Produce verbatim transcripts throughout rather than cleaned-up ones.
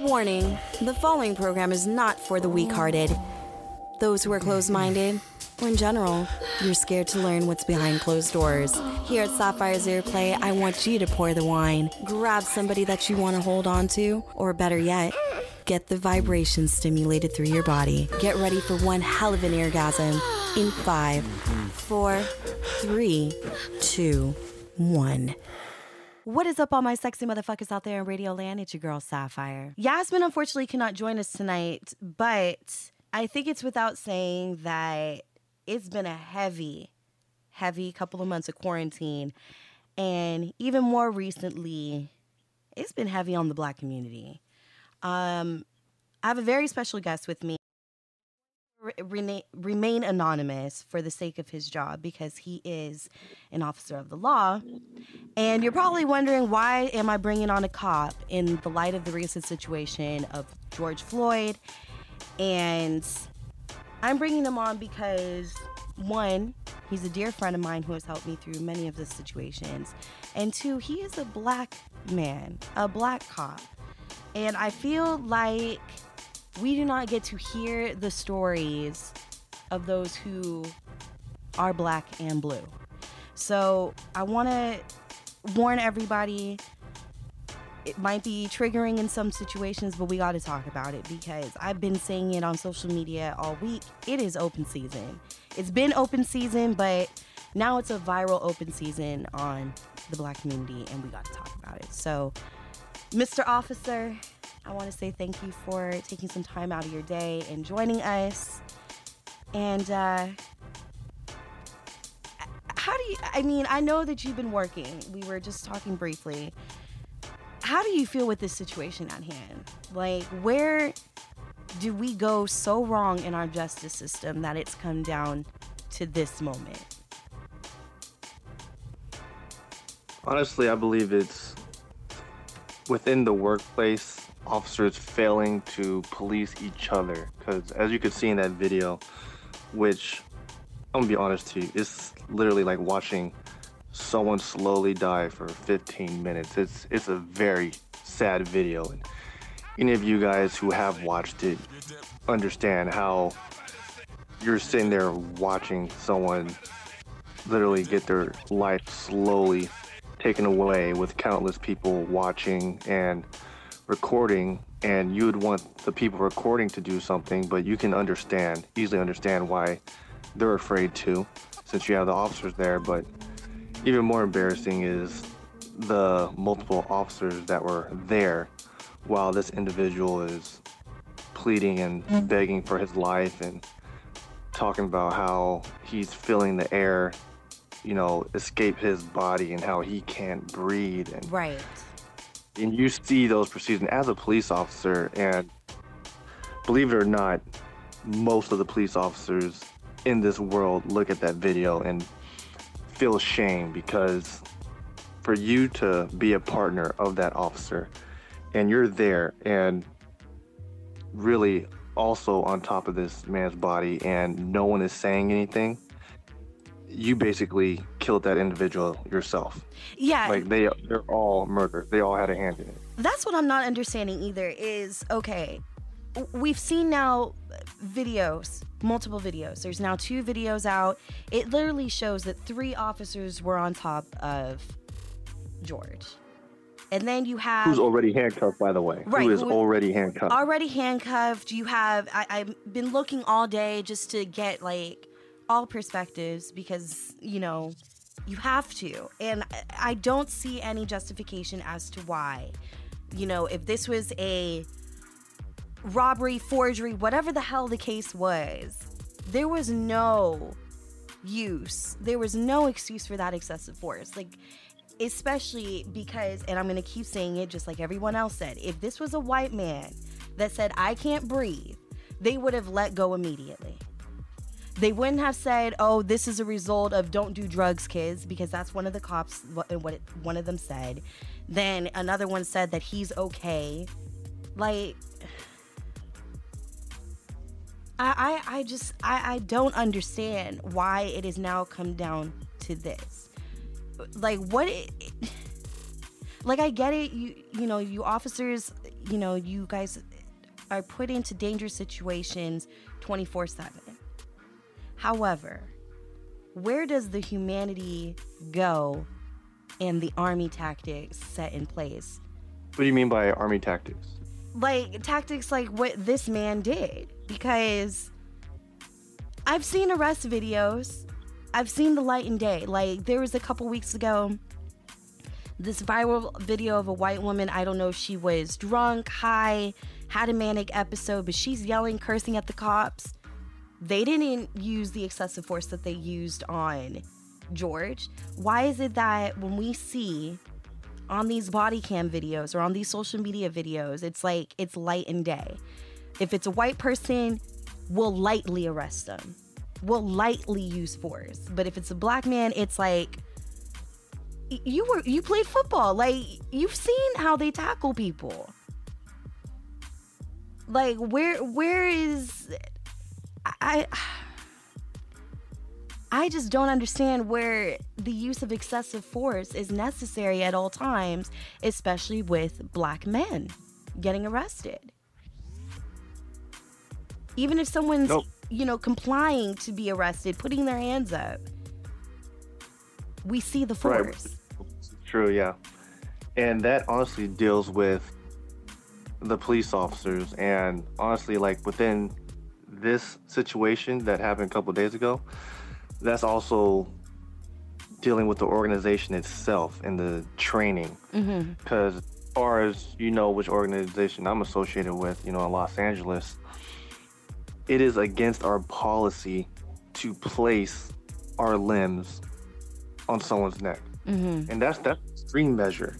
Warning, the following program is not for the weak-hearted. Those who are closed-minded, or in general, you're scared to learn what's behind closed doors. Here at Sapphire's Earplay, I want you to pour the wine, grab somebody that you want to hold on to, or better yet, get the vibrations stimulated through your body. Get ready for one hell of an orgasm in five, four, three, two, one. What is up, all my sexy motherfuckers out there in Radio Land? It's your girl, Sapphire. Yasmin, unfortunately, cannot join us tonight, but I think it's without saying that it's been a heavy, heavy couple of months of quarantine, and even more recently, it's been heavy on the Black community. Um, I have a very special guest with me. Re- remain anonymous for the sake of his job because he is an officer of the law. And you're probably wondering, why am I bringing on a cop in the light of the recent situation of George Floyd? And I'm bringing him on because, one, he's a dear friend of mine who has helped me through many of the situations. And two, he is a Black man, a Black cop. And I feel like we do not get to hear the stories of those who are Black and blue. So I want to warn everybody, it might be triggering in some situations, but we got to talk about it because I've been saying it on social media all week. It is open season. It's been open season, but now it's a viral open season on the Black community, and we got to talk about it. So, Mister Officer, I want to say thank you for taking some time out of your day and joining us. And uh, how do you, I mean, I know that you've been working. We were just talking briefly. How do you feel with this situation at hand? Like, where do we go so wrong in our justice system that it's come down to this moment? Honestly, I believe it's within the workplace. Officers failing to police each other, because as you could see in that video, which I'm gonna be honest to you, it's literally like watching someone slowly die for fifteen minutes. It's it's a very sad video, and any of you guys who have watched it understand how you're sitting there watching someone literally get their life slowly taken away with countless people watching and recording, and you would want the people recording to do something, but you can understand, easily understand why they're afraid to, since you have the officers there. But even more embarrassing is the multiple officers that were there while this individual is pleading and begging for his life and talking about how he's feeling the air, you know, escape his body and how he can't breathe. And right. And you see those proceedings as a police officer, and believe it or not, most of the police officers in this world look at that video and feel shame, because for you to be a partner of that officer and you're there, and really also on top of this man's body, and no one is saying anything, you basically killed that individual yourself. Yeah. Like, they, they're all murdered. They all had a hand in it. That's what I'm not understanding either is, okay, we've seen now videos, multiple videos. There's now two videos out. It literally shows that three officers were on top of George. And then you have... Who's already handcuffed, by the way. Right. Who is who, already handcuffed. Already handcuffed. You have... I, I've been looking all day just to get, like... all perspectives, because, you know, you have to. And I don't see any justification as to why. You know, if this was a robbery, forgery, whatever the hell the case was, there was no use. There was no excuse for that excessive force. Like, especially because, and I'm going to keep saying it just like everyone else said, if this was a white man that said, I can't breathe, they would have let go immediately. They wouldn't have said, oh, this is a result of don't do drugs, kids, because that's one of the cops, what one of them said. Then another one said that he's okay. Like, I I, I just, I, I don't understand why it has now come down to this. Like, what, it, like, I get it, you you know, you officers, you know, you guys are put into dangerous situations twenty-four seven. However, where does the humanity go and the army tactics set in place? What do you mean by army tactics? Like, tactics like what this man did. Because I've seen arrest videos. I've seen the light and day. Like, there was a couple weeks ago, this viral video of a white woman. I don't know if she was drunk, high, had a manic episode, but she's yelling, cursing at the cops. They didn't use the excessive force that they used on George. Why is it that when we see on these body cam videos or on these social media videos, it's like it's light and day? If it's a white person, we'll lightly arrest them. We'll lightly use force. But if it's a black man, it's like, you were you played football. Like, you've seen how they tackle people. Like, where where is I I just don't understand where the use of excessive force is necessary at all times, especially with black men getting arrested. Even if someone's, nope. you know, complying to be arrested, putting their hands up, we see the force. Right. True, yeah. And that honestly deals with the police officers. And honestly, like within this situation that happened a couple of days ago, that's also dealing with the organization itself and the training. Because mm-hmm. as far as you know which organization I'm associated with, you know, in Los Angeles, it is against our policy to place our limbs on someone's neck. Mm-hmm. And that's that extreme measure.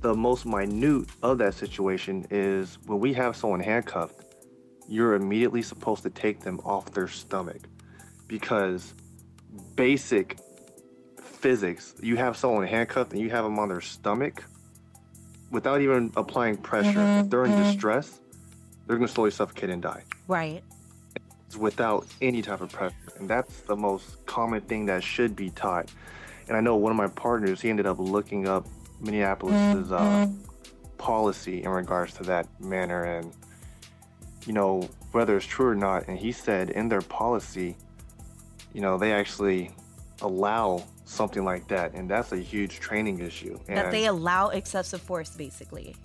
The most minute of that situation is when we have someone handcuffed, you're immediately supposed to take them off their stomach, because basic physics, you have someone handcuffed and you have them on their stomach without even applying pressure. Mm-hmm. If they're in mm-hmm. distress, they're going to slowly suffocate and die. Right. Without any type of pressure. And that's the most common thing that should be taught. And I know one of my partners, he ended up looking up Minneapolis's uh, policy in regards to that manner, and, you know, whether it's true or not. And he said in their policy, you know, they actually allow something like that. And that's a huge training issue. And that they allow excessive force, basically.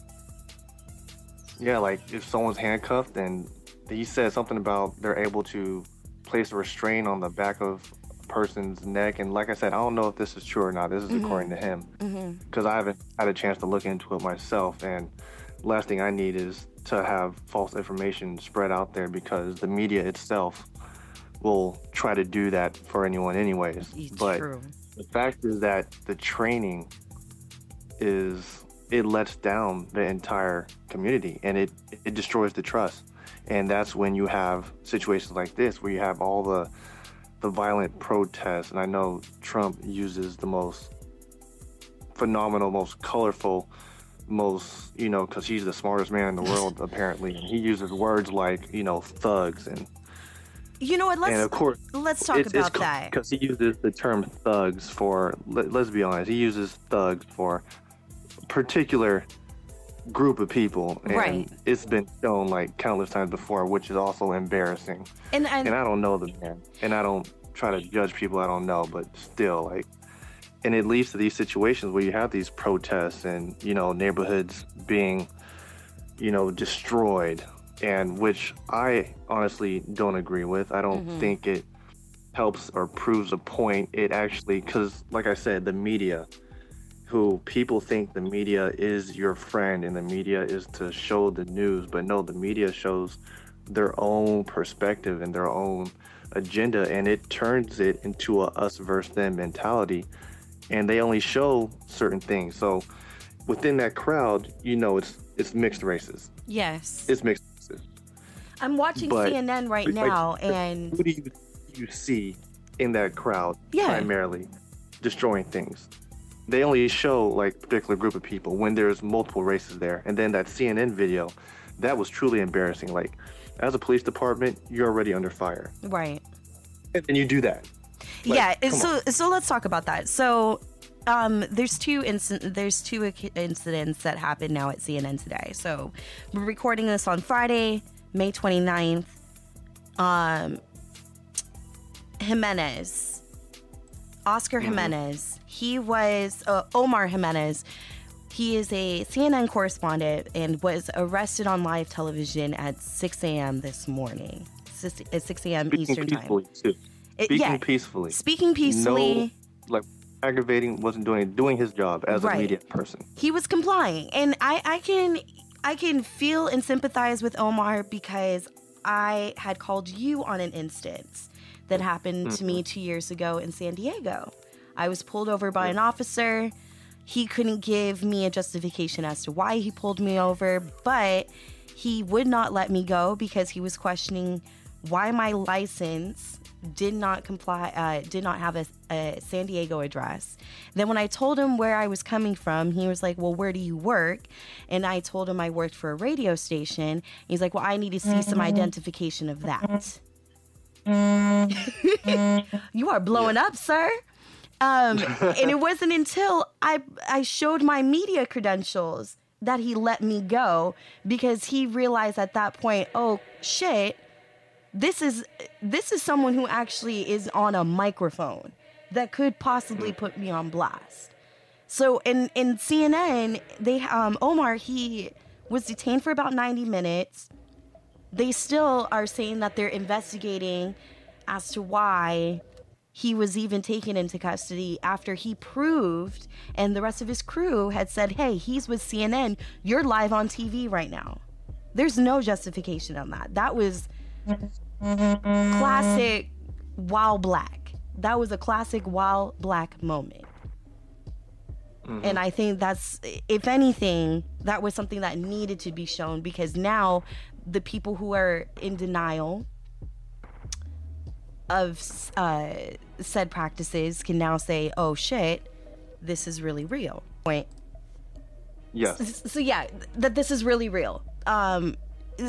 Yeah, like if someone's handcuffed, and he said something about they're able to place a restraint on the back of a person's neck. And like I said, I don't know if this is true or not. This is mm-hmm. according to him, because mm-hmm. I haven't had a chance to look into it myself. And last thing I need is to have false information spread out there, because the media itself will try to do that for anyone anyways. It's but true. The fact is that the training is, it lets down the entire community, and it, it destroys the trust. And that's when you have situations like this, where you have all the the violent protests. And I know Trump uses the most phenomenal, most colorful, most, you know, because he's the smartest man in the world, apparently. And he uses words like, you know, thugs. And, you know what, let's, and of course, let's talk it's, about it's, that. Because he uses the term thugs for, let, let's be honest, he uses thugs for a particular group of people, and right. it's been shown like countless times before, which is also embarrassing. And, and, and I don't know the man, and I don't try to judge people I don't know, but still, like, and it leads to these situations where you have these protests and, you know, neighborhoods being, you know, destroyed, and which I honestly don't agree with. I don't mm-hmm. think it helps or proves a point. It actually, because like I said, the media, who people think the media is your friend and the media is to show the news, but no, the media shows their own perspective and their own agenda, and it turns it into a us versus them mentality, and they only show certain things. So within that crowd, you know, it's it's mixed races. Yes. It's mixed races. I'm watching but, C N N right like, now, and who do you, you see in that crowd yeah. primarily destroying things? They only show like a particular group of people when there's multiple races there. And then that C N N video, that was truly embarrassing. Like, as a police department, you're already under fire. Right. And you do that. Like, yeah. So on. so let's talk about that. So Um, there's two inc- There's two incidents that happened now at C N N today. So we're recording this on Friday, May twenty-ninth. Um, Jimenez, Oscar mm-hmm. Jimenez. He was uh, Omar Jimenez. He is a C N N correspondent and was arrested on live television at six a.m. this morning. At six a.m. Speaking Eastern peacefully, time. Too. It, Speaking yeah. peacefully. Speaking peacefully. No, like. aggravating, wasn't doing doing his job as right. a media person. He was complying, and I, I can I can feel and sympathize with Omar because I had called you on an instance that happened mm-hmm. to me two years ago in San Diego. I was pulled over by an officer. He couldn't give me a justification as to why he pulled me over, but he would not let me go because he was questioning why my license did not comply, uh, did not have a, a San Diego address. Then when I told him where I was coming from, he was like, well, where do you work? And I told him I worked for a radio station. He's like, well, I need to see some identification of that. You are blowing up, sir. Um, and it wasn't until I, I showed my media credentials that he let me go because he realized at that point, oh, shit, This is this is someone who actually is on a microphone that could possibly put me on blast. So in, in C N N, they um, Omar, he was detained for about ninety minutes. They still are saying that they're investigating as to why he was even taken into custody after he proved and the rest of his crew had said, hey, he's with C N N. You're live on T V right now. There's no justification on that. That was... classic while black. That was a classic while black moment. Mm-hmm. And I think that's, if anything, that was something that needed to be shown because now the people who are in denial of uh, said practices can now say, oh shit, this is really real. Wait. Yeah. So, so yeah, that this is really real. Um,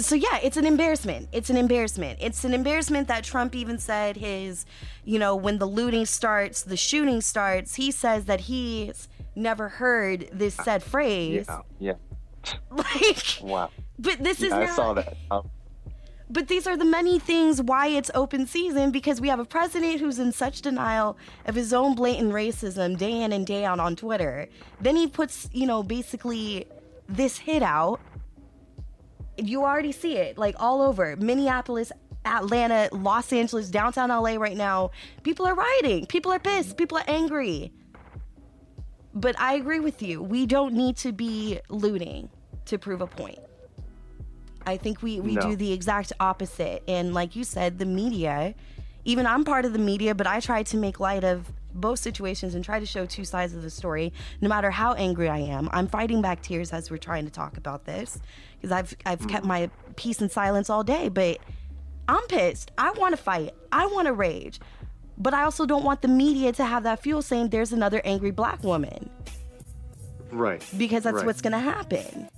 So, yeah, it's an embarrassment. It's an embarrassment. It's an embarrassment that Trump even said his, you know, when the looting starts, the shooting starts, he says that he's never heard this said phrase. Yeah. yeah. Like, wow. But this yeah, is not. I saw that. Um, but these are the many things why it's open season, because we have a president who's in such denial of his own blatant racism day in and day out on Twitter. Then he puts, you know, basically this hit out. You already see it, like, all over. Minneapolis, Atlanta, Los Angeles, downtown L A right now. People are rioting. People are pissed. People are angry. But I agree with you. We don't need to be looting to prove a point. I think we, we no. do the exact opposite. And like you said, the media, even I'm part of the media, but I try to make light of both situations and try to show two sides of the story. No matter how angry I am, I'm fighting back tears as we're trying to talk about this because I've I've mm. kept my peace and silence all day, but I'm pissed. I want to fight. I want to rage. But I also don't want the media to have that fuel saying there's another angry black woman. Right. Because that's right. what's going to happen.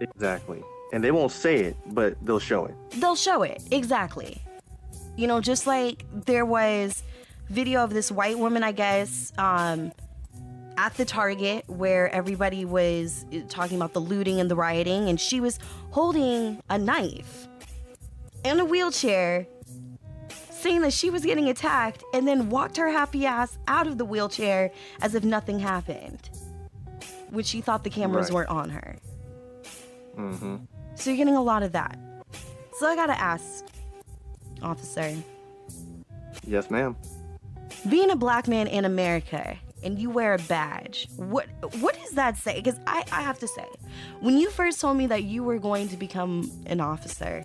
Exactly. And they won't say it, but they'll show it. They'll show it. Exactly. You know, just like there was video of this white woman, I guess, um, at the Target where everybody was talking about the looting and the rioting, and she was holding a knife in a wheelchair, saying that she was getting attacked, and then walked her happy ass out of the wheelchair as if nothing happened, when she thought the cameras right. weren't on her. Mm-hmm. So you're getting a lot of that. So I gotta ask, officer. Yes, ma'am. Being a black man in America and you wear a badge, what what does that say? Because I, I have to say, when you first told me that you were going to become an officer,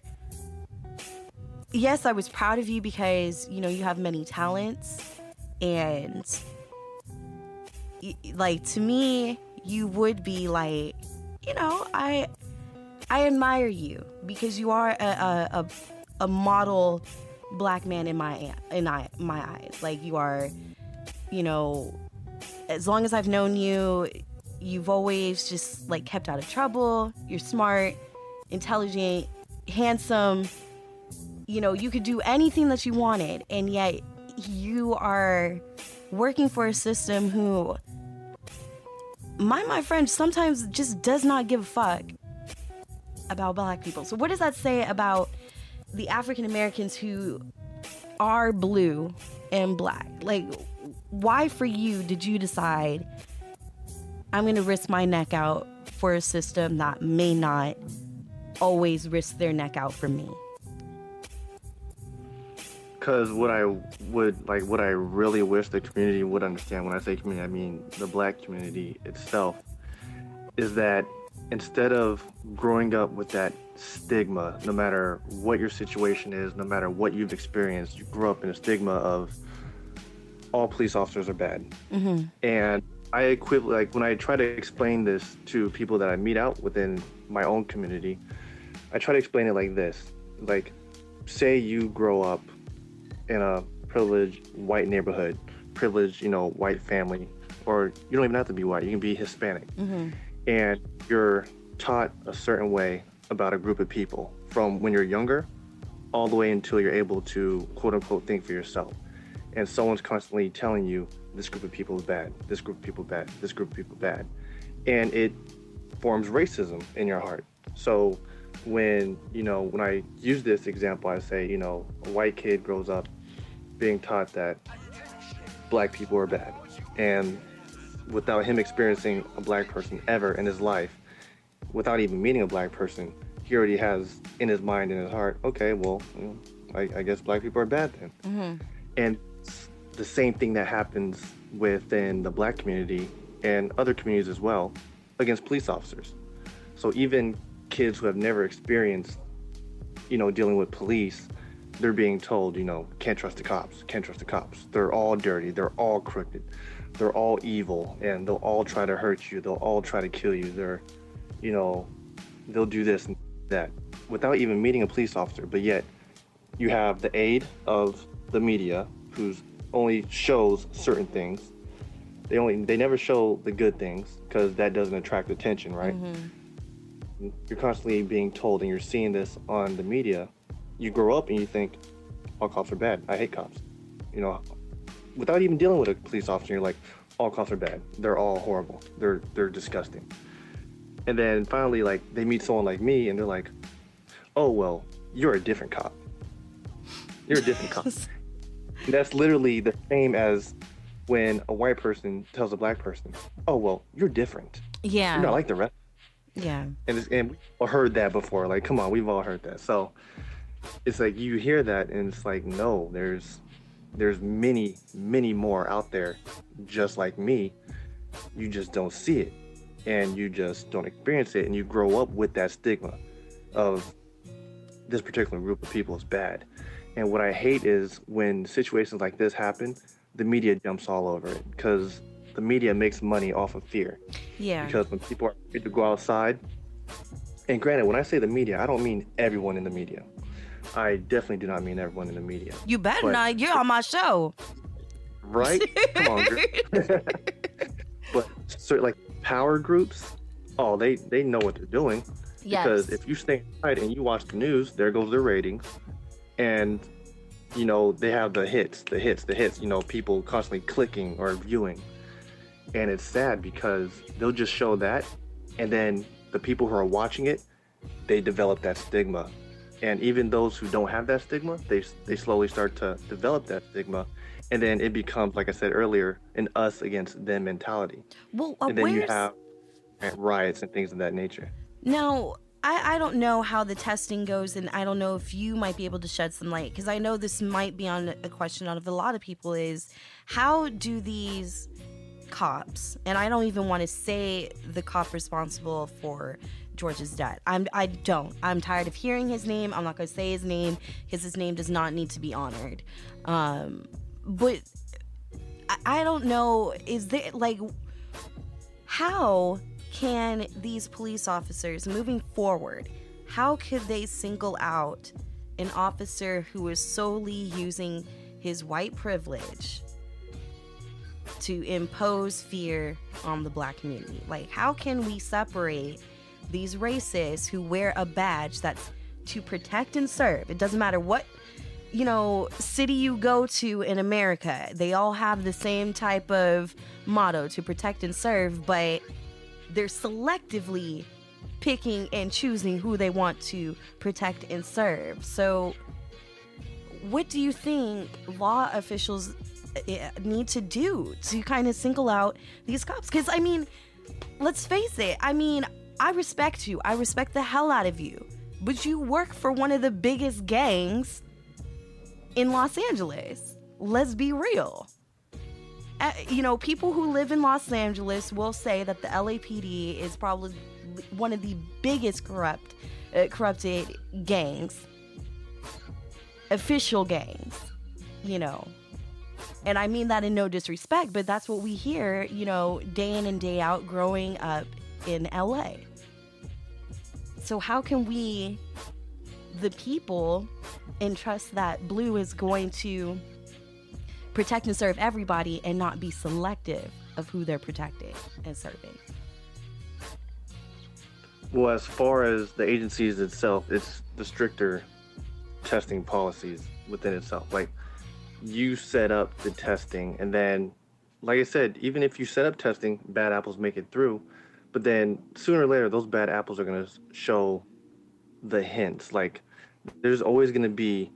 yes, I was proud of you because, you know, you have many talents. And, like, to me, you would be like, you know, I I admire you because you are a, a, a, a model black man in my in I, my eyes. Like, you are, you know, as long as I've known you, you've always just, like, kept out of trouble. You're smart, intelligent, handsome. You know, you could do anything that you wanted, and yet you are working for a system who my my friend sometimes just does not give a fuck about black people. So what does that say about the African Americans who are blue and black? Like, why for you did you decide I'm going to risk my neck out for a system that may not always risk their neck out for me? Because what I would like, what I really wish the community would understand, when I say community, I mean the black community itself, is that instead of growing up with that stigma, no matter what your situation is, no matter what you've experienced, you grow up in a stigma of all police officers are bad. Mm-hmm. And I equivalent, like when I try to explain this to people that I meet out within my own community, I try to explain it like this. Like, say you grow up in a privileged white neighborhood, privileged, you know, white family, or you don't even have to be white, you can be Hispanic. Mm-hmm. And you're taught a certain way about a group of people from when you're younger all the way until you're able to, quote unquote, think for yourself. And someone's constantly telling you, this group of people is bad, this group of people bad, this group of people bad. And it forms racism in your heart. So when, you know, when I use this example, I say, you know, a white kid grows up being taught that black people are bad, and without him experiencing a black person ever in his life, without even meeting a black person, he already has in his mind and his heart, okay, well, you know, I, I guess black people are bad then. Mm-hmm. And the same thing that happens within the black community and other communities as well against police officers. So even kids who have never experienced, you know, dealing with police, they're being told, you know, can't trust the cops, can't trust the cops. They're all dirty, they're all crooked, they're all evil, and they'll all try to hurt you, they'll all try to kill you, they're, you know, they'll do this and that, without even meeting a police officer. But yet you have the aid of the media, who's only shows certain things. They only they never show the good things because that doesn't attract attention, right? Mm-hmm. You're constantly being told, and you're seeing this on the media. You grow up and you think, all cops are bad, I hate cops. You know, without even dealing with a police officer, you're like, all cops are bad, they're all horrible, they're they're disgusting. And then finally, like, they meet someone like me and they're like, oh, well, you're a different cop. You're a different cop. That's literally the same as when a white person tells a black person, oh, well, you're different. Yeah. You're not like the rest. Yeah. And it's, and we've all heard that before. Like, come on, we've all heard that. So it's like you hear that and it's like, no, there's there's many, many more out there just like me. You just don't see it, and you just don't experience it, and you grow up with that stigma of this particular group of people is bad. And what I hate is when situations like this happen, the media jumps all over it, because the media makes money off of fear. Yeah. Because when people are afraid to go outside, and granted, when I say the media, I don't mean everyone in the media. I definitely do not mean everyone in the media. You better not. You're on my show. Right? Come on, girl. But so, like, power groups, oh, they, they know what they're doing. Yes. Because if you stay inside and you watch the news, there goes their ratings. And, you know, they have the hits, the hits, the hits, you know, people constantly clicking or viewing. And it's sad because they'll just show that. And then the people who are watching it, they develop that stigma. And even those who don't have that stigma, they they slowly start to develop that stigma. And then it becomes, like I said earlier, an us against them mentality. Well, uh, and then where's... you have riots and things of that nature. Now, I, I don't know how the testing goes, and I don't know if you might be able to shed some light, because I know this might be on a question out of a lot of people, is how do these cops, and I don't even want to say the cop responsible for George's death. I'm, I don't. I'm tired of hearing his name. I'm not going to say his name because his name does not need to be honored. Um, but I, I don't know. Is there, like, how... can these police officers moving forward, how could they single out an officer who is solely using his white privilege to impose fear on the black community? Like, how can we separate these racists who wear a badge that's to protect and serve? It doesn't matter what, you know, city you go to in America, they all have the same type of motto, to protect and serve, but they're selectively picking and choosing who they want to protect and serve. So what do you think law officials need to do to kind of single out these cops? Because, I mean, let's face it. I mean, I respect you. I respect the hell out of you. But you work for one of the biggest gangs in Los Angeles. Let's be real. Uh, you know, people who live in Los Angeles will say that the L A P D is probably one of the biggest corrupt, uh, corrupted gangs. Official gangs, you know. And I mean that in no disrespect, but that's what we hear, you know, day in and day out growing up in L A. So how can we, the people, entrust that Blue is going to protect and serve everybody and not be selective of who they're protecting and serving? Well, as far as the agencies itself, it's the stricter testing policies within itself. Like, you set up the testing, and then, like I said, even if you set up testing, bad apples make it through. But then sooner or later, those bad apples are going to show the hints. Like, there's always going to be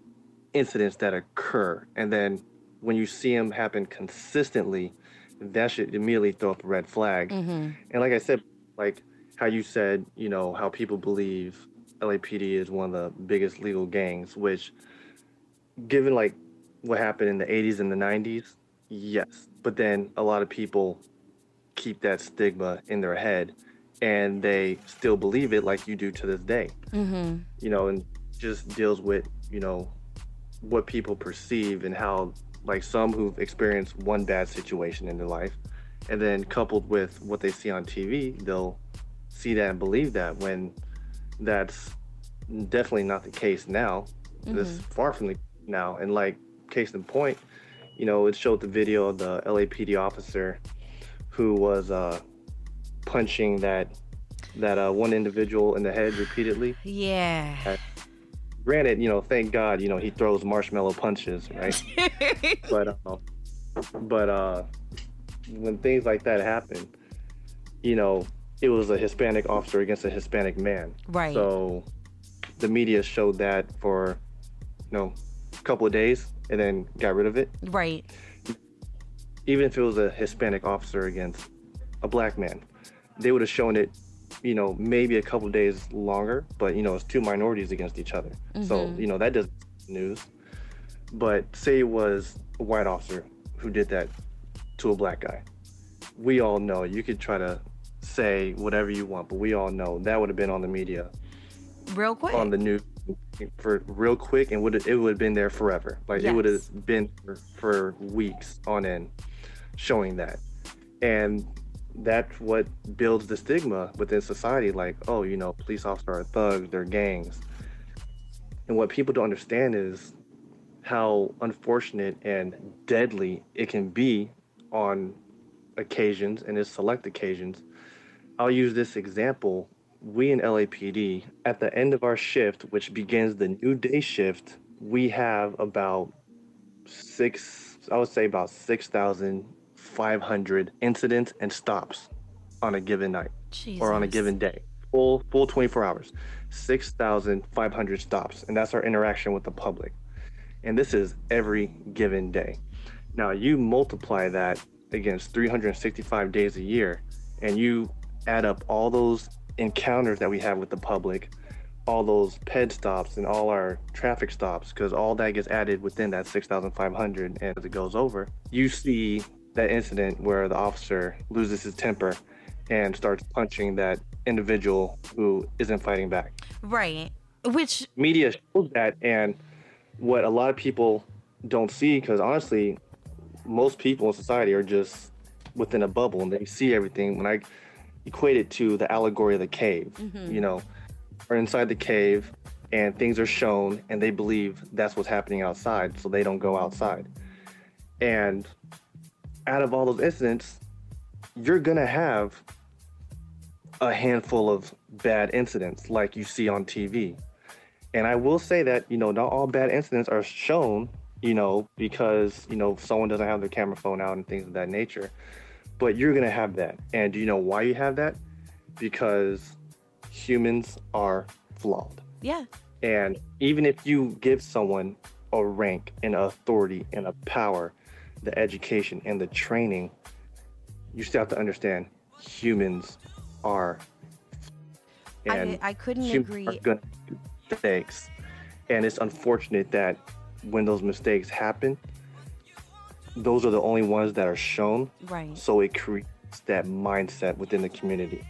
incidents that occur. And then when you see them happen consistently, that should immediately throw up a red flag. Mm-hmm. And like I said, like how you said, you know, how people believe L A P D is one of the biggest legal gangs, which, given like what happened in the eighties and the nineties, yes. But then a lot of people keep that stigma in their head, and they still believe it, like you do to this day. Mm-hmm. You know, and just deals with, you know, what people perceive and how, like, some who've experienced one bad situation in their life, and then coupled with what they see on T V, they'll see that and believe that, when that's definitely not the case now. Mm-hmm. This is far from the now. And like, case in point, you know, it showed the video of the L A P D officer who was uh, punching that that uh, one individual in the head repeatedly. Yeah. Uh, granted, you know, thank God, you know, he throws marshmallow punches, right? but uh, but uh, when things like that happen, you know, it was a Hispanic officer against a Hispanic man. Right. So the media showed that for, you know, a couple of days, and then got rid of it. Right. Even if it was a Hispanic officer against a black man, they would have shown it, you know, maybe a couple of days longer, but, you know, it's two minorities against each other. Mm-hmm. So, you know, that doesn't news. But say it was a white officer who did that to a black guy. We all know, you could try to say whatever you want, but we all know that would have been on the media. Real quick. On the news for real quick, and would it would have been there forever. Like, yes. It would have been for, for weeks on end, showing that. And that's what builds the stigma within society, like, oh, you know, police officers are thugs, they're gangs. And what people don't understand is how unfortunate and deadly it can be on occasions, and it's select occasions. I'll use this example. We in L A P D, at the end of our shift, which begins the new day shift, we have about six, I would say about six thousand five hundred incidents and stops on a given night. Jesus. Or on a given day, full full twenty-four hours, six thousand five hundred stops. And that's our interaction with the public. And this is every given day. Now you multiply that against three hundred sixty-five days a year, and you add up all those encounters that we have with the public, all those ped stops and all our traffic stops, because all that gets added within that six thousand five hundred. And as it goes over, you see that incident where the officer loses his temper and starts punching that individual who isn't fighting back. Right. Which media shows that, and what a lot of people don't see, because honestly, most people in society are just within a bubble and they see everything. When I equate it to the allegory of the cave, mm-hmm. you know, we're inside the cave and things are shown, and they believe that's what's happening outside, so they don't go outside. And out of all those incidents, you're going to have a handful of bad incidents like you see on T V. And I will say that, you know, not all bad incidents are shown, you know, because, you know, someone doesn't have their camera phone out and things of that nature. But you're going to have that. And do you know why you have that? because humans are flawed. Yeah. And even if you give someone a rank and authority and a power, the education and the training, you still have to understand humans are and I, I couldn't agree. Are gonna do mistakes. And it's unfortunate that when those mistakes happen, those are the only ones that are shown. Right. So it creates that mindset within the community,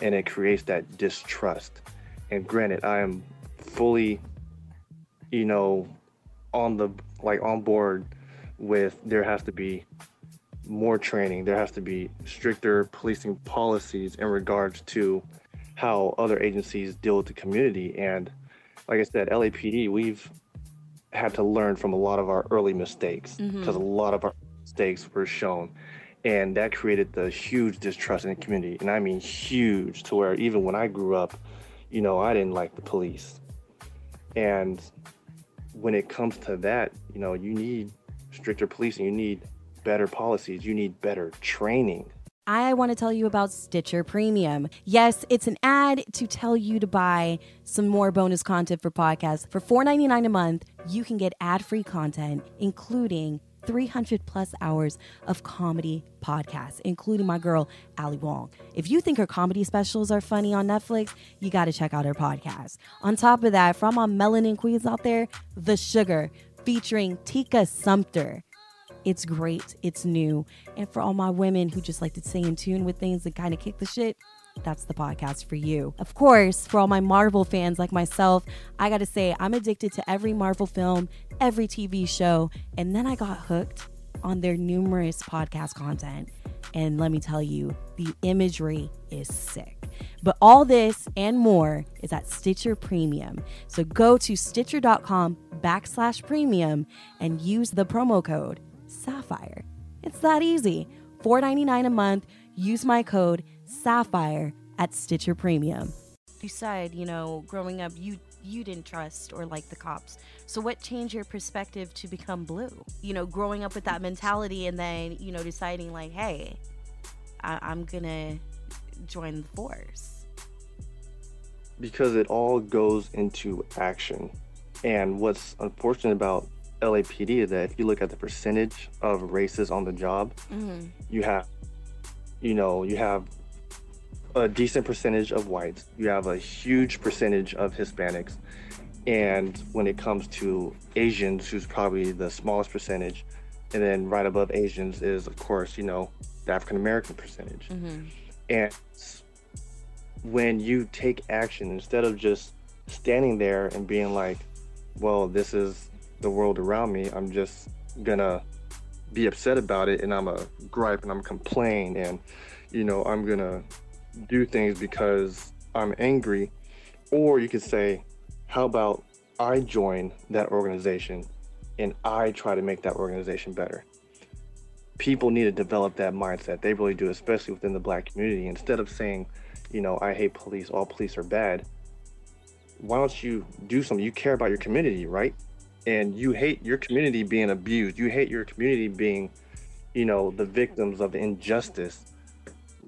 and it creates that distrust. And granted, I am fully, you know, on the like on board with there has to be more training. There has to be stricter policing policies in regards to how other agencies deal with the community. And like I said, L A P D, we've had to learn from a lot of our early mistakes, because mm-hmm. a lot of our mistakes were shown. And that created the huge distrust in the community. And I mean huge, to where even when I grew up, you know, I didn't like the police. And when it comes to that, you know, you need stricter policing, you need better policies, you need better training. I want to tell you about Stitcher Premium. Yes, it's an ad to tell you to buy some more bonus content for podcasts. For four dollars and ninety-nine cents a month, you can get ad-free content, including three hundred plus hours of comedy podcasts, including my girl, Ali Wong. If you think her comedy specials are funny on Netflix, you got to check out her podcast. On top of that, from our melanin queens out there, The Sugar, featuring Tika Sumpter. It's great. It's new. And for all my women who just like to stay in tune with things and kind of kick the shit, that's the podcast for you. Of course, for all my Marvel fans like myself, I got to say I'm addicted to every Marvel film, every T V show. And then I got hooked on their numerous podcast content. And let me tell you, the imagery is sick. But all this and more is at Stitcher Premium. So go to Stitcher.com backslash premium and use the promo code Sapphire. It's that easy. four dollars and ninety-nine cents a month. Use my code Sapphire at Stitcher Premium. You said, you know, growing up, you you didn't trust or like the cops. So what changed your perspective to become blue? You know, growing up with that mentality and then, you know, deciding like, hey, I- I'm gonna join the force. Because it all goes into action. And what's unfortunate about L A P D is that if you look at the percentage of races on the job, mm-hmm. you have, you know, you have a decent percentage of whites, you have a huge percentage of Hispanics, and when it comes to Asians, who's probably the smallest percentage, and then right above Asians is, of course, you know, the African American percentage. Mm-hmm. And when you take action, instead of just standing there and being like, well, this is the world around me, I'm just gonna be upset about it, and I'm a gripe, and I'm complain, and you know, I'm gonna do things because I'm angry. Or you could say, how about I join that organization and I try to make that organization better? People need to develop that mindset. They really do, especially within the Black community. Instead of saying, you know, I hate police, all police are bad, why don't you do something? You care about your community, right? And you hate your community being abused. You hate your community being, you know, the victims of injustice.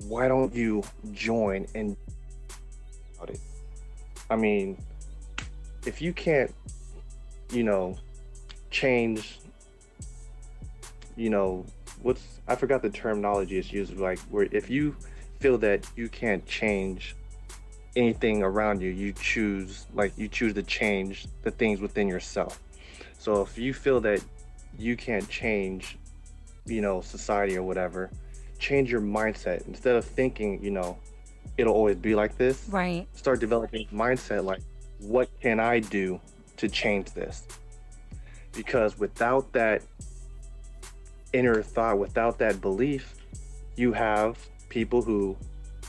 Why don't you join and about it? I mean, if you can't, you know, change, you know, what's, I forgot the terminology it's used, like, where if you feel that you can't change anything around you, you choose, like, you choose to change the things within yourself. So if you feel that you can't change, you know, society or whatever, change your mindset. Instead of thinking, you know, it'll always be like this. Right. Start developing a mindset like, what can I do to change this? Because without that inner thought, without that belief, you have people who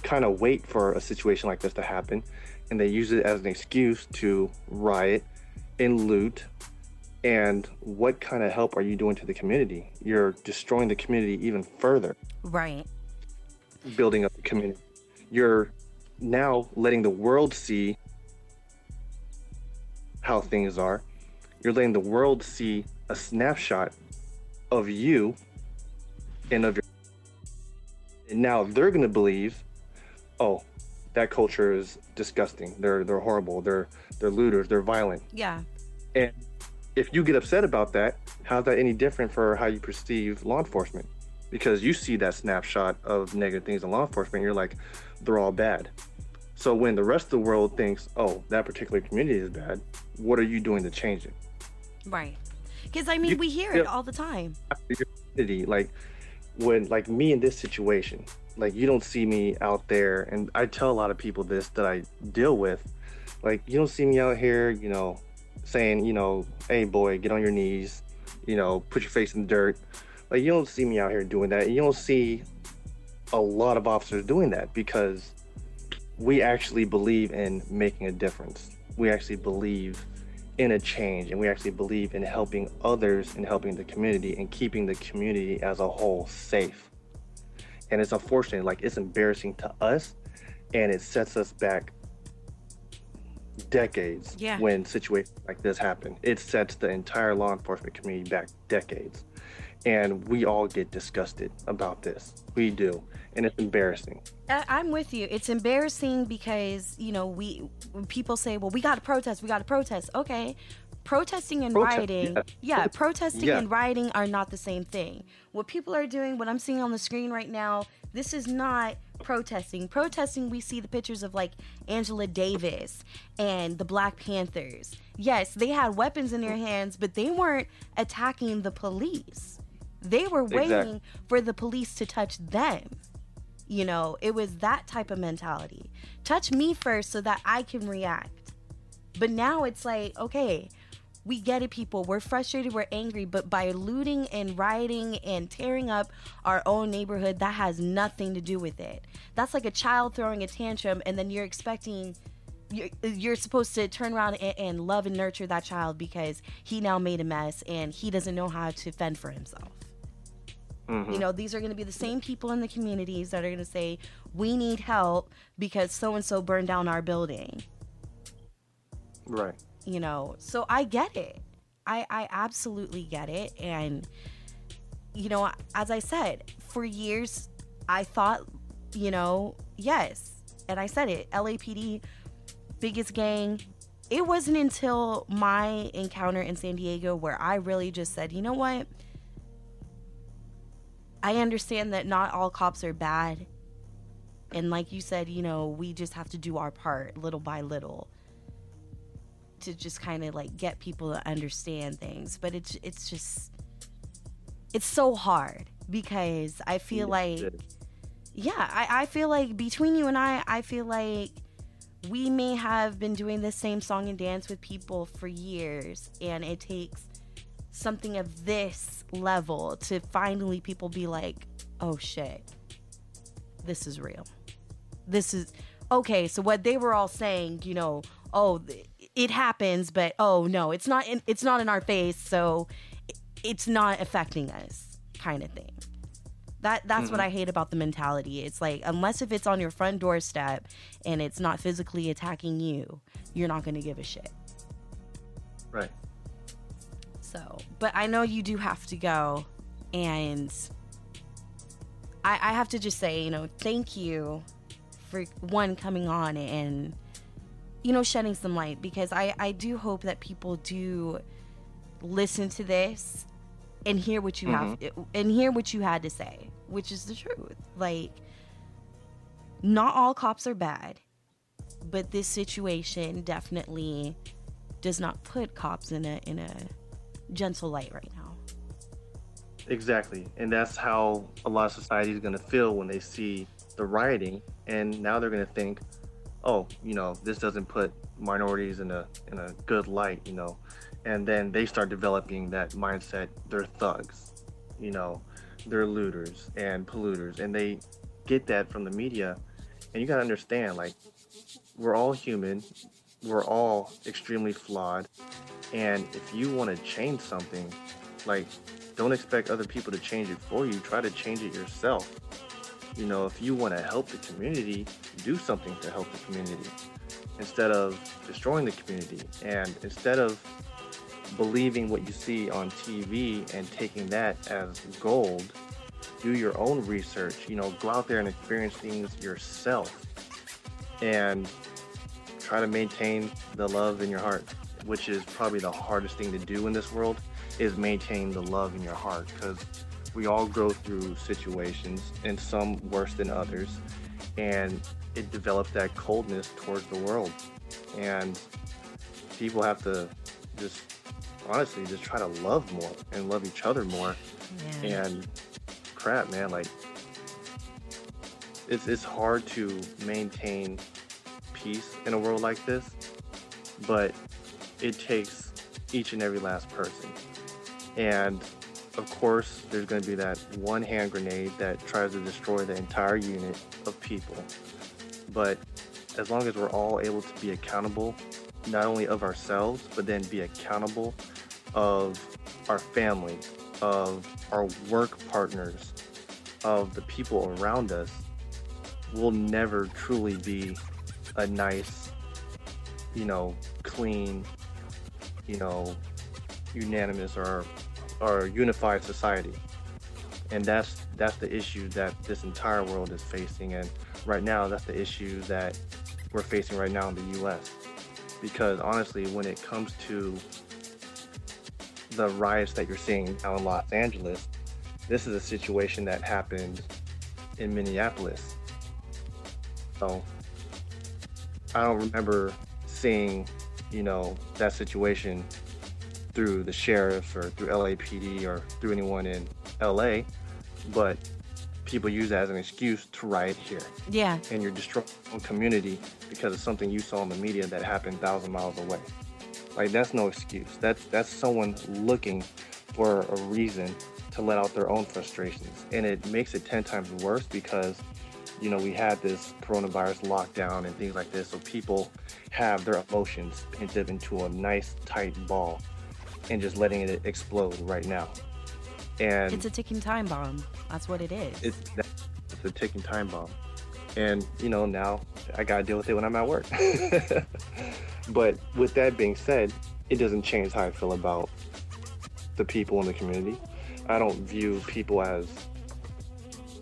kind of wait for a situation like this to happen, and they use it as an excuse to riot and loot. And what kind of help are you doing to the community? You're destroying the community even further. Right. Building up the community. You're now letting the world see how things are. You're letting the world see a snapshot of you and of your... And now they're going to believe, oh, that culture is disgusting. They're they're horrible. They're they're looters. They're violent. Yeah. And if you get upset about that, how's that any different for how you perceive law enforcement? Because you see that snapshot of negative things in law enforcement, you're like, they're all bad. So when the rest of the world thinks, oh, that particular community is bad, what are you doing to change it? Right. Because, I mean, you, we hear it all the time. Like, when, like, me in this situation, like, you don't see me out there, and I tell a lot of people this that I deal with, like, you don't see me out here, you know, saying, you know, hey, boy, get on your knees, you know, put your face in the dirt. Like, you don't see me out here doing that. You don't see a lot of officers doing that because we actually believe in making a difference. We actually believe in a change, and we actually believe in helping others and helping the community and keeping the community as a whole safe. And it's unfortunate, like, it's embarrassing to us, and it sets us back decades. Yeah. When situations like this happen, it sets the entire law enforcement community back decades. And we all get disgusted about this. We do. And it's embarrassing. I'm with you. It's embarrassing because, you know, we when people say, well, we got to protest. We got to protest. Okay. Protesting and Protest, rioting. Yeah. yeah protesting yeah. and rioting are not the same thing. What people are doing, what I'm seeing on the screen right now, this is not protesting. Protesting, we see the pictures of, like, Angela Davis and the Black Panthers. Yes, they had weapons in their hands, but they weren't attacking the police. They were waiting exactly. for the police to touch them. You know, it was that type of mentality. Touch me first so that I can react. But now it's like, okay, we get it, people. We're frustrated, we're angry, but by looting and rioting and tearing up our own neighborhood, that has nothing to do with it. That's like a child throwing a tantrum, and then you're expecting... You're, you're supposed to turn around and, and love and nurture that child because he now made a mess and he doesn't know how to fend for himself. Mm-hmm. You know, these are going to be the same people in the communities that are going to say, we need help because so-and-so burned down our building. Right. You know, so I get it. I, I absolutely get it. And, you know, as I said, for years, I thought, you know, yes. And I said it, L A P D, biggest gang. It wasn't until my encounter in San Diego where I really just said, you know what? I understand that not all cops are bad. And like you said, you know, we just have to do our part little by little to just kind of like get people to understand things. But it's it's just, it's so hard because I feel like, yeah, I, I feel like between you and I, I feel like we may have been doing the same song and dance with people for years, and it takes something of this level to finally people be like, oh shit, this is real. This is okay. So what they were all saying, you know, oh, it happens, but oh no, it's not in, it's not in our face, so it's not affecting us kind of thing. That That's mm-hmm. what I hate about the mentality. It's like, unless if it's on your front doorstep and it's not physically attacking you, you're not going to give a shit. Right. So, but I know you do have to go. And I, I have to just say, you know, thank you for, one, coming on and, you know, shedding some light. Because I, I do hope that people do listen to this and hear what you mm-hmm. have, and hear what you had to say, which is the truth. Like, not all cops are bad, but this situation definitely does not put cops in a in a gentle light right now. Exactly, and that's how a lot of society is going to feel when they see the rioting, and now they're going to think, oh, you know, this doesn't put minorities in a in a good light, you know. And then they start developing that mindset. They're thugs, you know, they're looters and polluters. And they get that from the media. And you gotta understand, like, we're all human. We're all extremely flawed. And if you wanna change something, like, don't expect other people to change it for you. Try to change it yourself. You know, if you wanna help the community, do something to help the community instead of destroying the community. And instead of believing what you see on T V and taking that as gold, do your own research, you know, go out there and experience things yourself and try to maintain the love in your heart, which is probably the hardest thing to do in this world, is maintain the love in your heart, because we all go through situations, and some worse than others, and it develops that coldness towards the world. And people have to just honestly just try to love more and love each other more. Yeah. And crap, man, like it's it's hard to maintain peace in a world like this, but it takes each and every last person. And of course, there's going to be that one hand grenade that tries to destroy the entire unit of people. But as long as we're all able to be accountable, not only of ourselves, but then be accountable of our family, of our work partners, of the people around us, we'll never truly be a nice, you know, clean, you know, unanimous or or unified society. And that's that's the issue that this entire world is facing, and right now that's the issue that we're facing right now in the U S Because honestly, when it comes to the riots that you're seeing now in Los Angeles, this is a situation that happened in Minneapolis. So I don't remember seeing, you know, that situation through the sheriff or through L A P D or through anyone in L A, but people use that as an excuse to riot here. Yeah. And you're destroying a community because of something you saw in the media that happened a thousand miles away. Like, that's no excuse. That's, that's someone looking for a reason to let out their own frustrations. And it makes it ten times worse because, you know, we had this coronavirus lockdown and things like this, so people have their emotions pent up into a nice, tight ball and just letting it explode right now. And it's a ticking time bomb. That's what it is. It's, it's a ticking time bomb. And, you know, now I got to deal with it when I'm at work. But with that being said, it doesn't change how I feel about the people in the community. I don't view people as,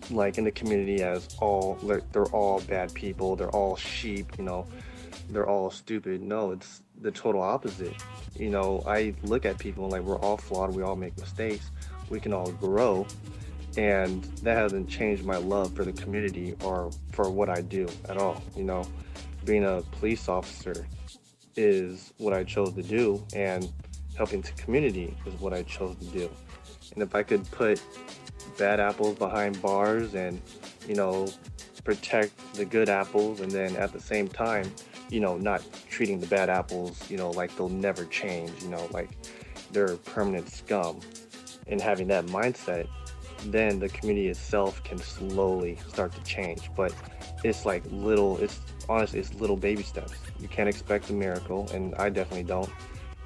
like, in the community as all, like, they're all bad people, they're all sheep, you know, they're all stupid. No, it's the total opposite. You know, I look at people like, we're all flawed, we all make mistakes, we can all grow. And that hasn't changed my love for the community or for what I do at all. You know, being a police officer is what I chose to do, and helping the community is what I chose to do. And if I could put bad apples behind bars and, you know, protect the good apples, and then at the same time, you know, not treating the bad apples, you know, like they'll never change, you know, like they're permanent scum, and having that mindset, then the community itself can slowly start to change. But it's like little, it's honestly, it's little baby steps. You can't expect a miracle, and I definitely don't,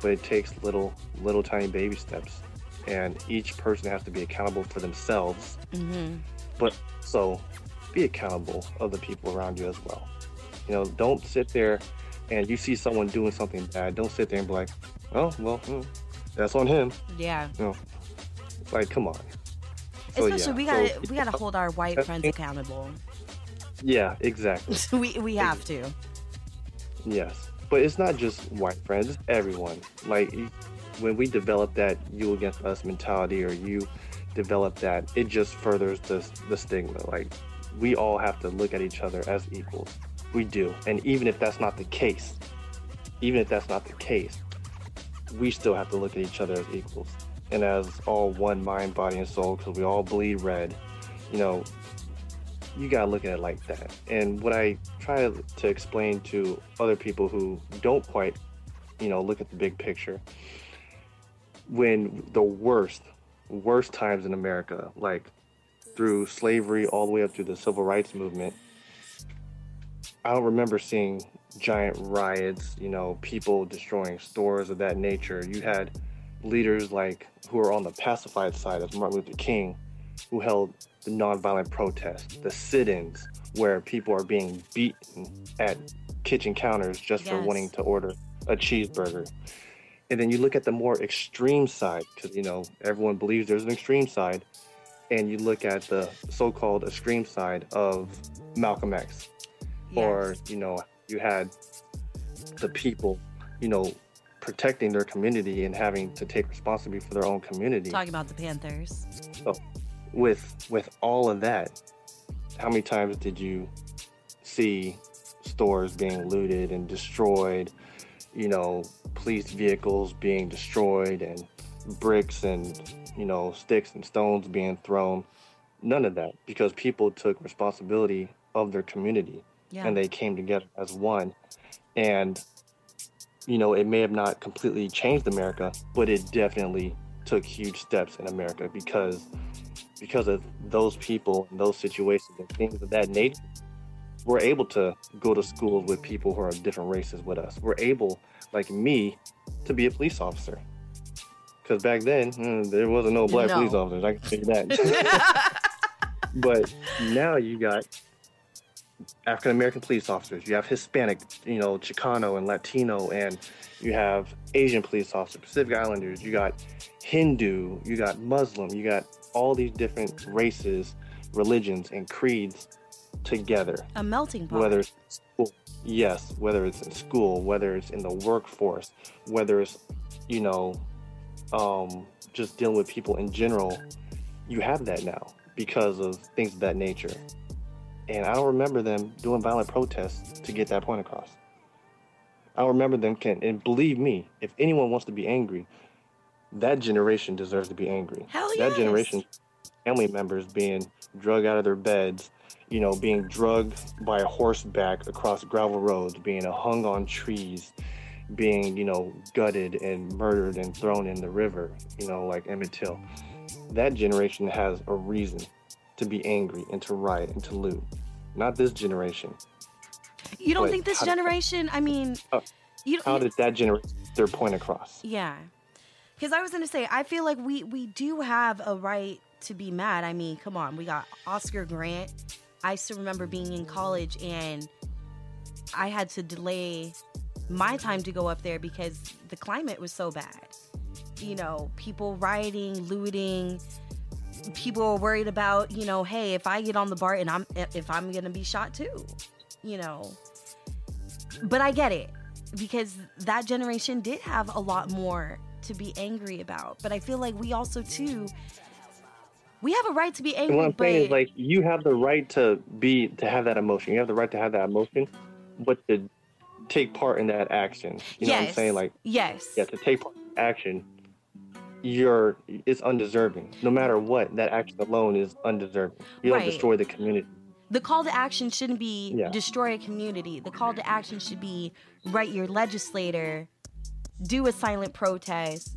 but it takes little, little tiny baby steps. And each person has to be accountable for themselves, mm-hmm. but so be accountable of the people around you as well. You know, don't sit there and you see someone doing something bad, don't sit there and be like, oh, well, mm, that's on him. Yeah. You know, like, come on. Especially so, yeah. we gotta so, we gotta hold our white friends accountable. Yeah, exactly. we we have to. Yes, but it's not just white friends; it's everyone. Like, when we develop that "you against us" mentality, or you develop that, it just furthers the the stigma. Like, we all have to look at each other as equals. We do, and even if that's not the case, even if that's not the case, we still have to look at each other as equals. And as all one mind, body, and soul, because we all bleed red, you know, you gotta look at it like that. And what I try to explain to other people who don't quite, you know, look at the big picture, when the worst, worst times in America, like through slavery all the way up through the civil rights movement, I don't remember seeing giant riots, you know, people destroying stores of that nature. You had leaders like who are on the pacified side of Martin Luther King, who held the nonviolent protests, the sit-ins where people are being beaten at kitchen counters just yes. for wanting to order a cheeseburger. And then you look at the more extreme side, because, you know, everyone believes there's an extreme side, and you look at the so-called extreme side of Malcolm X. Yes. Or, you know, you had the people, you know, protecting their community and having to take responsibility for their own community. Talking about the Panthers. So with with all of that, how many times did you see stores being looted and destroyed, you know, police vehicles being destroyed and bricks and, you know, sticks and stones being thrown? None of that, because people took responsibility of their community. Yeah. And they came together as one. And, you know, it may have not completely changed America, but it definitely took huge steps in America because because of those people and those situations and things of that nature. We're able to go to school with people who are of different races with us. We're able, like me, to be a police officer. Because back then, mm, there wasn't no black no. police officers. I can say that. But now you got African-American police officers. You have Hispanic, you know, Chicano and Latino. And you have Asian police officers, Pacific Islanders. You got Hindu. You got Muslim. You got all these different races, religions, and creeds together. A melting pot. Whether it's school, yes, whether it's in school, whether it's in the workforce, whether it's, you know, um, just dealing with people in general, you have that now because of things of that nature. And I don't remember them doing violent protests to get that point across. I remember them, can, and believe me, if anyone wants to be angry, that generation deserves to be angry. Hell yes. That generation, family members being drug out of their beds, you know, being drugged by a horseback across gravel roads, being hung on trees, being, you know, gutted and murdered and thrown in the river, you know, like Emmett Till. That generation has a reason to be angry and to riot and to loot. Not this generation. You don't but think this generation, did, I mean... Uh, you don't, how did that generation get their point across? Yeah. Because I was going to say, I feel like we, we do have a right to be mad. I mean, come on. We got Oscar Grant. I still remember being in college and I had to delay my time to go up there because the climate was so bad. You know, people rioting, looting. People are worried about, you know, hey, if I get on the BART and I'm if I'm going to be shot too, you know. But I get it because that generation did have a lot more to be angry about. But I feel like we also too, we have a right to be angry. And what I'm but... saying is, like, you have the right to be to have that emotion. You have the right to have that emotion, but to take part in that action. You know yes. what I'm saying? Like, yes, yeah, to take part in action. You're it's undeserving. No matter what, that action alone is undeserving. You don't right. destroy the community. The call to action shouldn't be yeah. destroy a community. The call to action should be write your legislator, do a silent protest,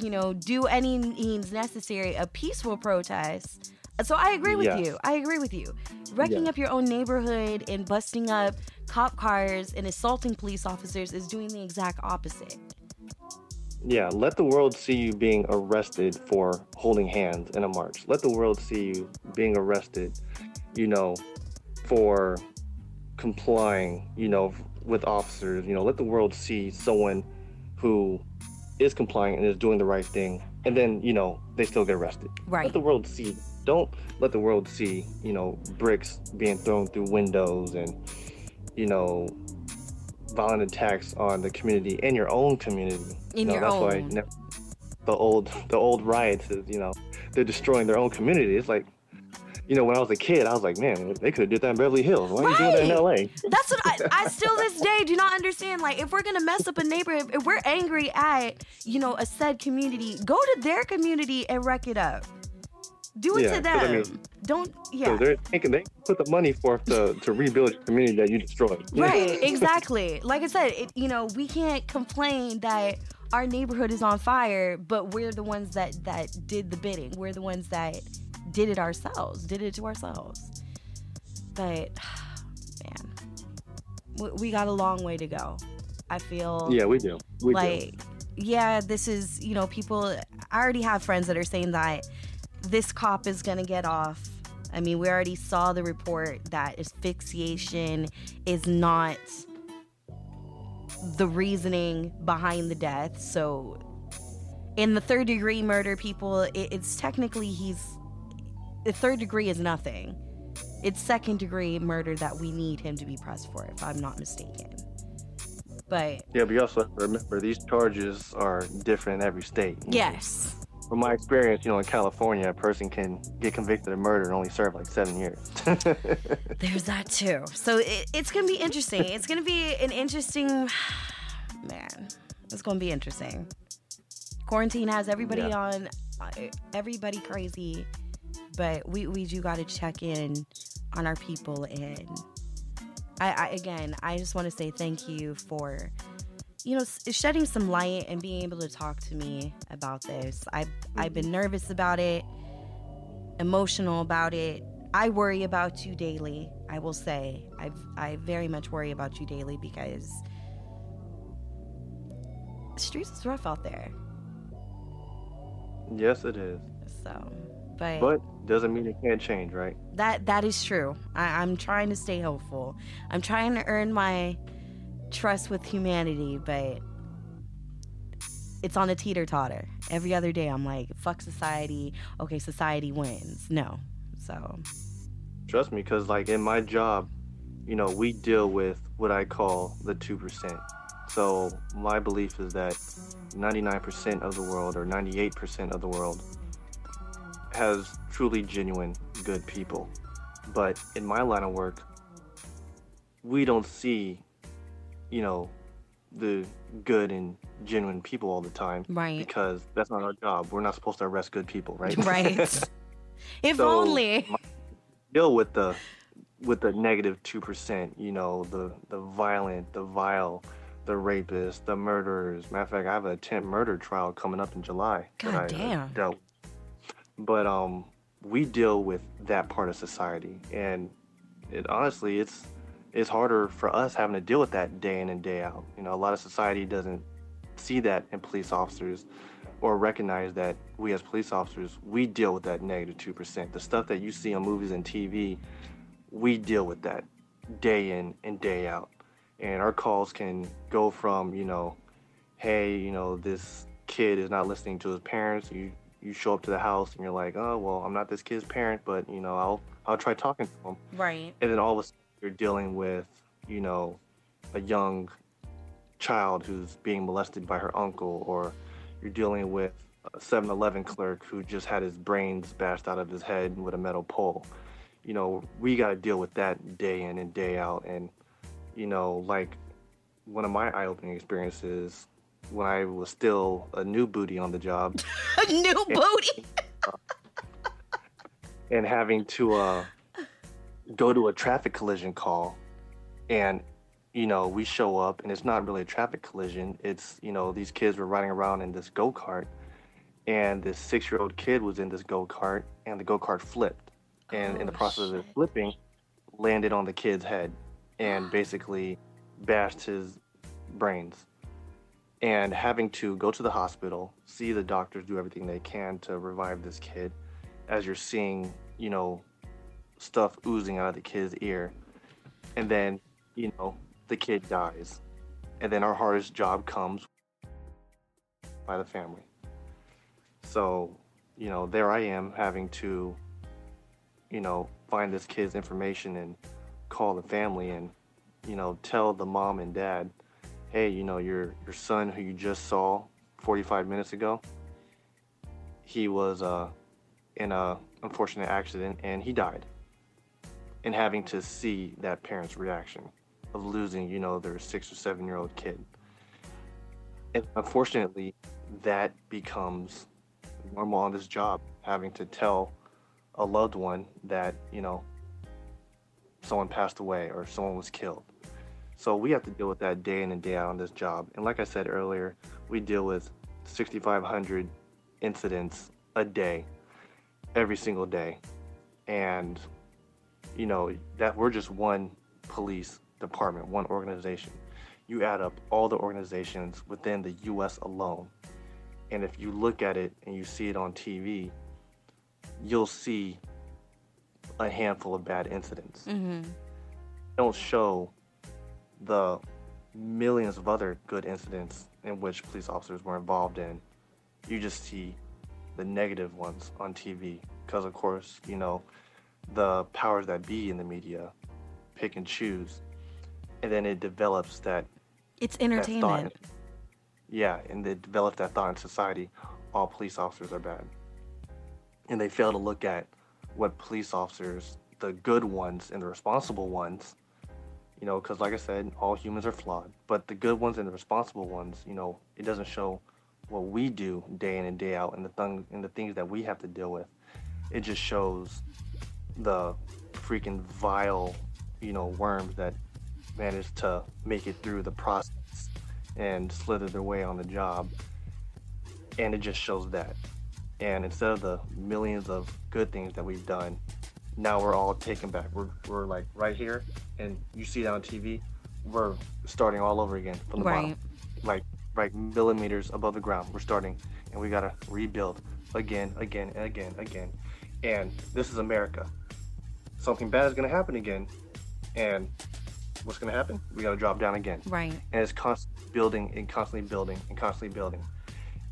you know, do any means necessary, a peaceful protest. So I agree with yeah. you. I agree with you. Wrecking yeah. up your own neighborhood and busting up cop cars and assaulting police officers is doing the exact opposite. Yeah, let the world see you being arrested for holding hands in a march. Let the world see you being arrested, you know, for complying, you know, with officers. You know, let the world see someone who is complying and is doing the right thing. And then, you know, they still get arrested. Right. Let the world see. Don't let the world see, you know, bricks being thrown through windows and, you know, violent attacks on the community and your own community. In you know, your that's own. Why never, the old the old riots is, you know, they're destroying their own community. It's like, you know, when I was a kid, I was like, man, they could have did that in Beverly Hills. Why right. are you doing that in L A? That's what I, I still this day do not understand. Like, if we're gonna mess up a neighborhood, if we're angry at, you know, a said community, go to their community and wreck it up. Do it yeah, to them. I mean, Don't, yeah. They're thinking they put the money forth to, to rebuild your community that you destroyed. Right, exactly. Like I said, it, you know, we can't complain that our neighborhood is on fire, but we're the ones that, that did the bidding. We're the ones that did it ourselves, did it to ourselves. But, man, we, we got a long way to go. I feel. Yeah, we do. We like, do. yeah, this is, you know, people, I already have friends that are saying that this cop is going to get off. I mean, we already saw the report that asphyxiation is not the reasoning behind the death. So in the third degree murder people, it, it's technically he's... The third degree is nothing. It's second degree murder that we need him to be pressed for, if I'm not mistaken. But yeah, but you also have to remember these charges are different in every state. Yes. Know? From my experience, you know, in California, a person can get convicted of murder and only serve like seven years. There's that too. So it, it's gonna be interesting. It's gonna be an interesting, man. It's gonna be interesting. Quarantine has everybody yeah. on, everybody crazy. But we, we do got to check in on our people. And I, I again, I just want to say thank you for, you know, shedding some light and being able to talk to me about this. I've, I've been nervous about it, emotional about it. I worry about you daily, I will say. I've, I very much worry about you daily because the streets is rough out there. Yes, it is. So... But, but doesn't mean it can't change, right? That that is true. I, I'm trying to stay hopeful. I'm trying to earn my trust with humanity, but it's on a teeter-totter. Every other day I'm like, fuck society. Okay, society wins. No. So trust me, because like in my job, you know, we deal with what I call the two percent. So my belief is that ninety-nine percent of the world or ninety-eight percent of the world has truly genuine good people. But in my line of work, we don't see, you know, the good and genuine people all the time. Right. Because that's not our job. We're not supposed to arrest good people, right? Right. If so only. Deal with the with the negative two percent, you know, the, the violent, the vile, the rapists, the murderers. Matter of fact, I have an attempt murder trial coming up in July. God damn. Dealt with. But um, we deal with that part of society, and it honestly, it's it's harder for us having to deal with that day in and day out. You know, a lot of society doesn't see that in police officers, or recognize that we as police officers, we deal with that negative two percent. The stuff that you see on movies and T V, we deal with that day in and day out, and our calls can go from, you know, hey, you know, this kid is not listening to his parents. You You show up to the house and you're like, oh, well, I'm not this kid's parent, but, you know, I'll I'll try talking to him. Right. And then all of a sudden you're dealing with, you know, a young child who's being molested by her uncle, or you're dealing with a seven eleven clerk who just had his brains bashed out of his head with a metal pole. You know, we got to deal with that day in and day out. And, you know, like one of my eye-opening experiences when I was still a new booty on the job. A new and, booty? uh, and having to uh, go to a traffic collision call. And, you know, we show up, and it's not really a traffic collision. It's, you know, these kids were riding around in this go-kart. And this six-year-old kid was in this go-kart, and the go-kart flipped. And oh, in the process shit. of it flipping, landed on the kid's head and basically bashed his brains. And having to go to the hospital, see the doctors do everything they can to revive this kid, as you're seeing, you know, stuff oozing out of the kid's ear. And then, you know, the kid dies. And then our hardest job comes by the family. So, you know, there I am having to, you know, find this kid's information and call the family and, you know, tell the mom and dad, hey, you know, your your son who you just saw forty-five minutes ago, he was uh, in a unfortunate accident and he died. And having to see that parent's reaction of losing, you know, their six or seven year old kid. And unfortunately, that becomes normal on this job, having to tell a loved one that, you know, someone passed away or someone was killed. So we have to deal with that day in and day out on this job. And like I said earlier, we deal with sixty-five hundred incidents a day, every single day. And, you know, that we're just one police department, one organization. You add up all the organizations within the U S alone. And if you look at it and you see it on T V, you'll see a handful of bad incidents. Mm-hmm. Don't show the millions of other good incidents in which police officers were involved in. You just see the negative ones on T V because, of course, you know, the powers that be in the media pick and choose, and then it develops that. It's entertainment. That yeah, and they develop that thought in society: all police officers are bad, and they fail to look at what police officers, the good ones and the responsible ones, you know, because like I said, all humans are flawed, but the good ones and the responsible ones, you know, it doesn't show what we do day in and day out, and the thing and the things that we have to deal with. It just shows the freaking vile, you know, worms that manage to make it through the process and slither their way on the job. And it just shows that. And instead of the millions of good things that we've done, now we're all taken back. We're, we're like right here, and you see that on T V, we're starting all over again from the right. bottom. Like, like millimeters above the ground, we're starting, and we gotta rebuild again, again, and again, again. And this is America. Something bad is gonna happen again, and what's gonna happen? We gotta drop down again. Right. And it's constantly building and constantly building and constantly building.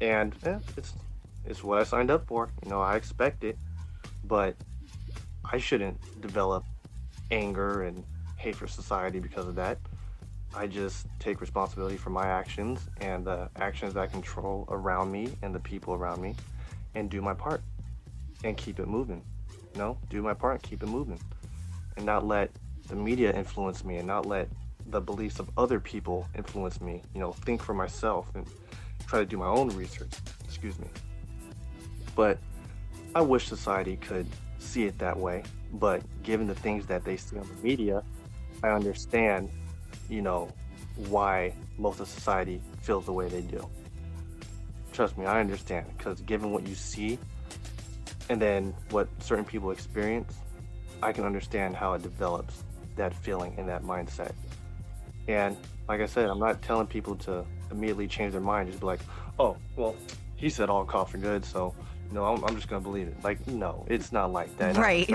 And eh, it's it's what I signed up for. You know, I expect it, but I shouldn't develop anger and hate for society because of that. I just take responsibility for my actions and the actions that I control around me and the people around me, and do my part and keep it moving. You know, do my part and keep it moving, and not let the media influence me, and not let the beliefs of other people influence me. You know, think for myself and try to do my own research. Excuse me. But I wish society could see it that way. But given the things that they see on the media, I understand, you know, why most of society feels the way they do. Trust me, I understand, because given what you see and then what certain people experience, I can understand how it develops that feeling and that mindset. And like I said, I'm not telling people to immediately change their mind, just be like, oh, well, he said all cops are good, so, you know, I'm, I'm just gonna believe it. Like, no, it's not like that. Right.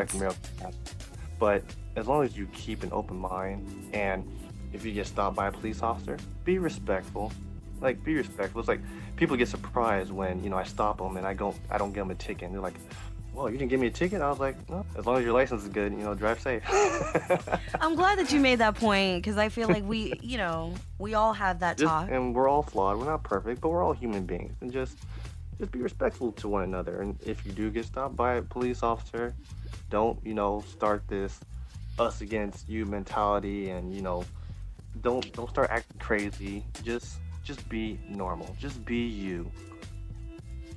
But as long as you keep an open mind, and if you get stopped by a police officer, be respectful. Like, be respectful. It's like people get surprised when, you know, I stop them and I go, I don't give them a ticket. And they're like, well, you didn't give me a ticket? I was like, no, as long as your license is good, you know, drive safe. I'm glad that you made that point, because I feel like we, you know, we all have that just, talk. And we're all flawed. We're not perfect, but we're all human beings. And just, just be respectful to one another. And if you do get stopped by a police officer, don't, you know, start this us against you mentality and, you know, Don't don't start acting crazy. Just just be normal. Just be you.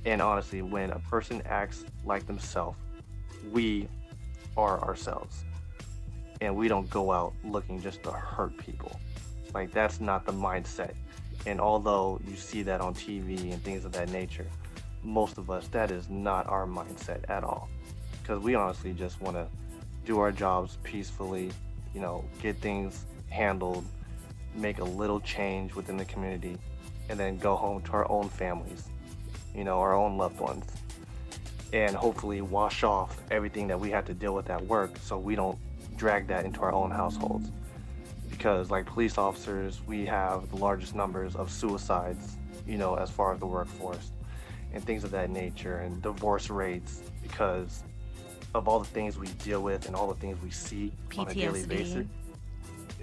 And honestly, when a person acts like themselves, we are ourselves. And we don't go out looking just to hurt people. Like, that's not the mindset. And although you see that on T V and things of that nature, most of us, that is not our mindset at all. Because we honestly just want to do our jobs peacefully, you know, get things handled, make a little change within the community, and then go home to our own families, you know, our own loved ones, and hopefully wash off everything that we had to deal with at work, so we don't drag that into our own households. Because like police officers, we have the largest numbers of suicides, you know, as far as the workforce and things of that nature, and divorce rates, because of all the things we deal with and all the things we see P T S D on a daily basis.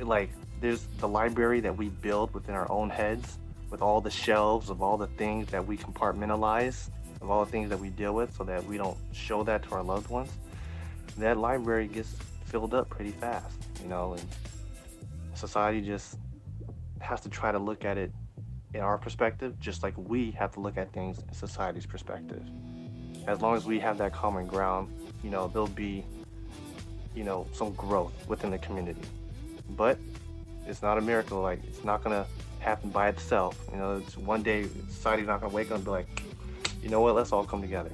Like, there's the library that we build within our own heads, with all the shelves of all the things that we compartmentalize, of all the things that we deal with, so that we don't show that to our loved ones. That library gets filled up pretty fast, you know, and society just has to try to look at it in our perspective, just like we have to look at things in society's perspective. As long as we have that common ground, you know, there'll be, you know, some growth within the community. But it's not a miracle. Like, it's not gonna happen by itself. You know, it's one day society's not gonna wake up and be like, you know what, let's all come together.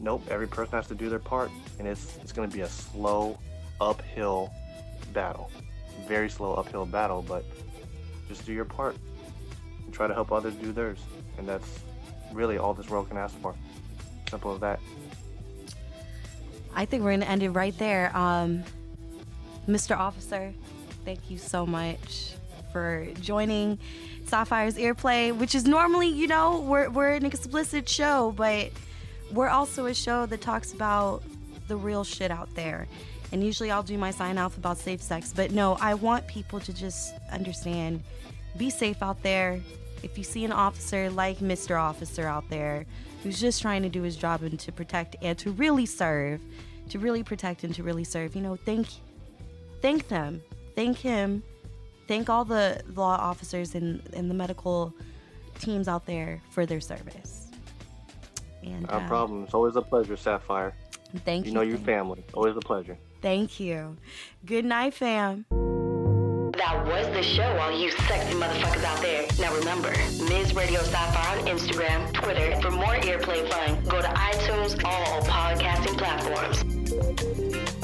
Nope, every person has to do their part, and it's it's gonna be a slow uphill battle. Very slow uphill battle, but just do your part and try to help others do theirs. And that's really all this world can ask for. Simple as that. I think we're gonna end it right there. Um, Mister Officer, thank you so much for joining Sapphire's Earplay, which is normally, you know, we're, we're an explicit show, but we're also a show that talks about the real shit out there. And usually I'll do my sign off about safe sex, but no, I want people to just understand, be safe out there. If you see an officer like Mister Officer out there who's just trying to do his job and to protect and to really serve, to really protect and to really serve, you know, thank, thank them, thank him, thank all the law officers and, and the medical teams out there for their service. And, no uh, problem. It's always a pleasure, Sapphire. Thank you. You know your family. Always a pleasure. Thank you. Good night, fam. That was the show, all you sexy motherfuckers out there. Now remember, Miz Radio Sapphire on Instagram, Twitter. For more earplay fun, go to iTunes, all podcasting platforms.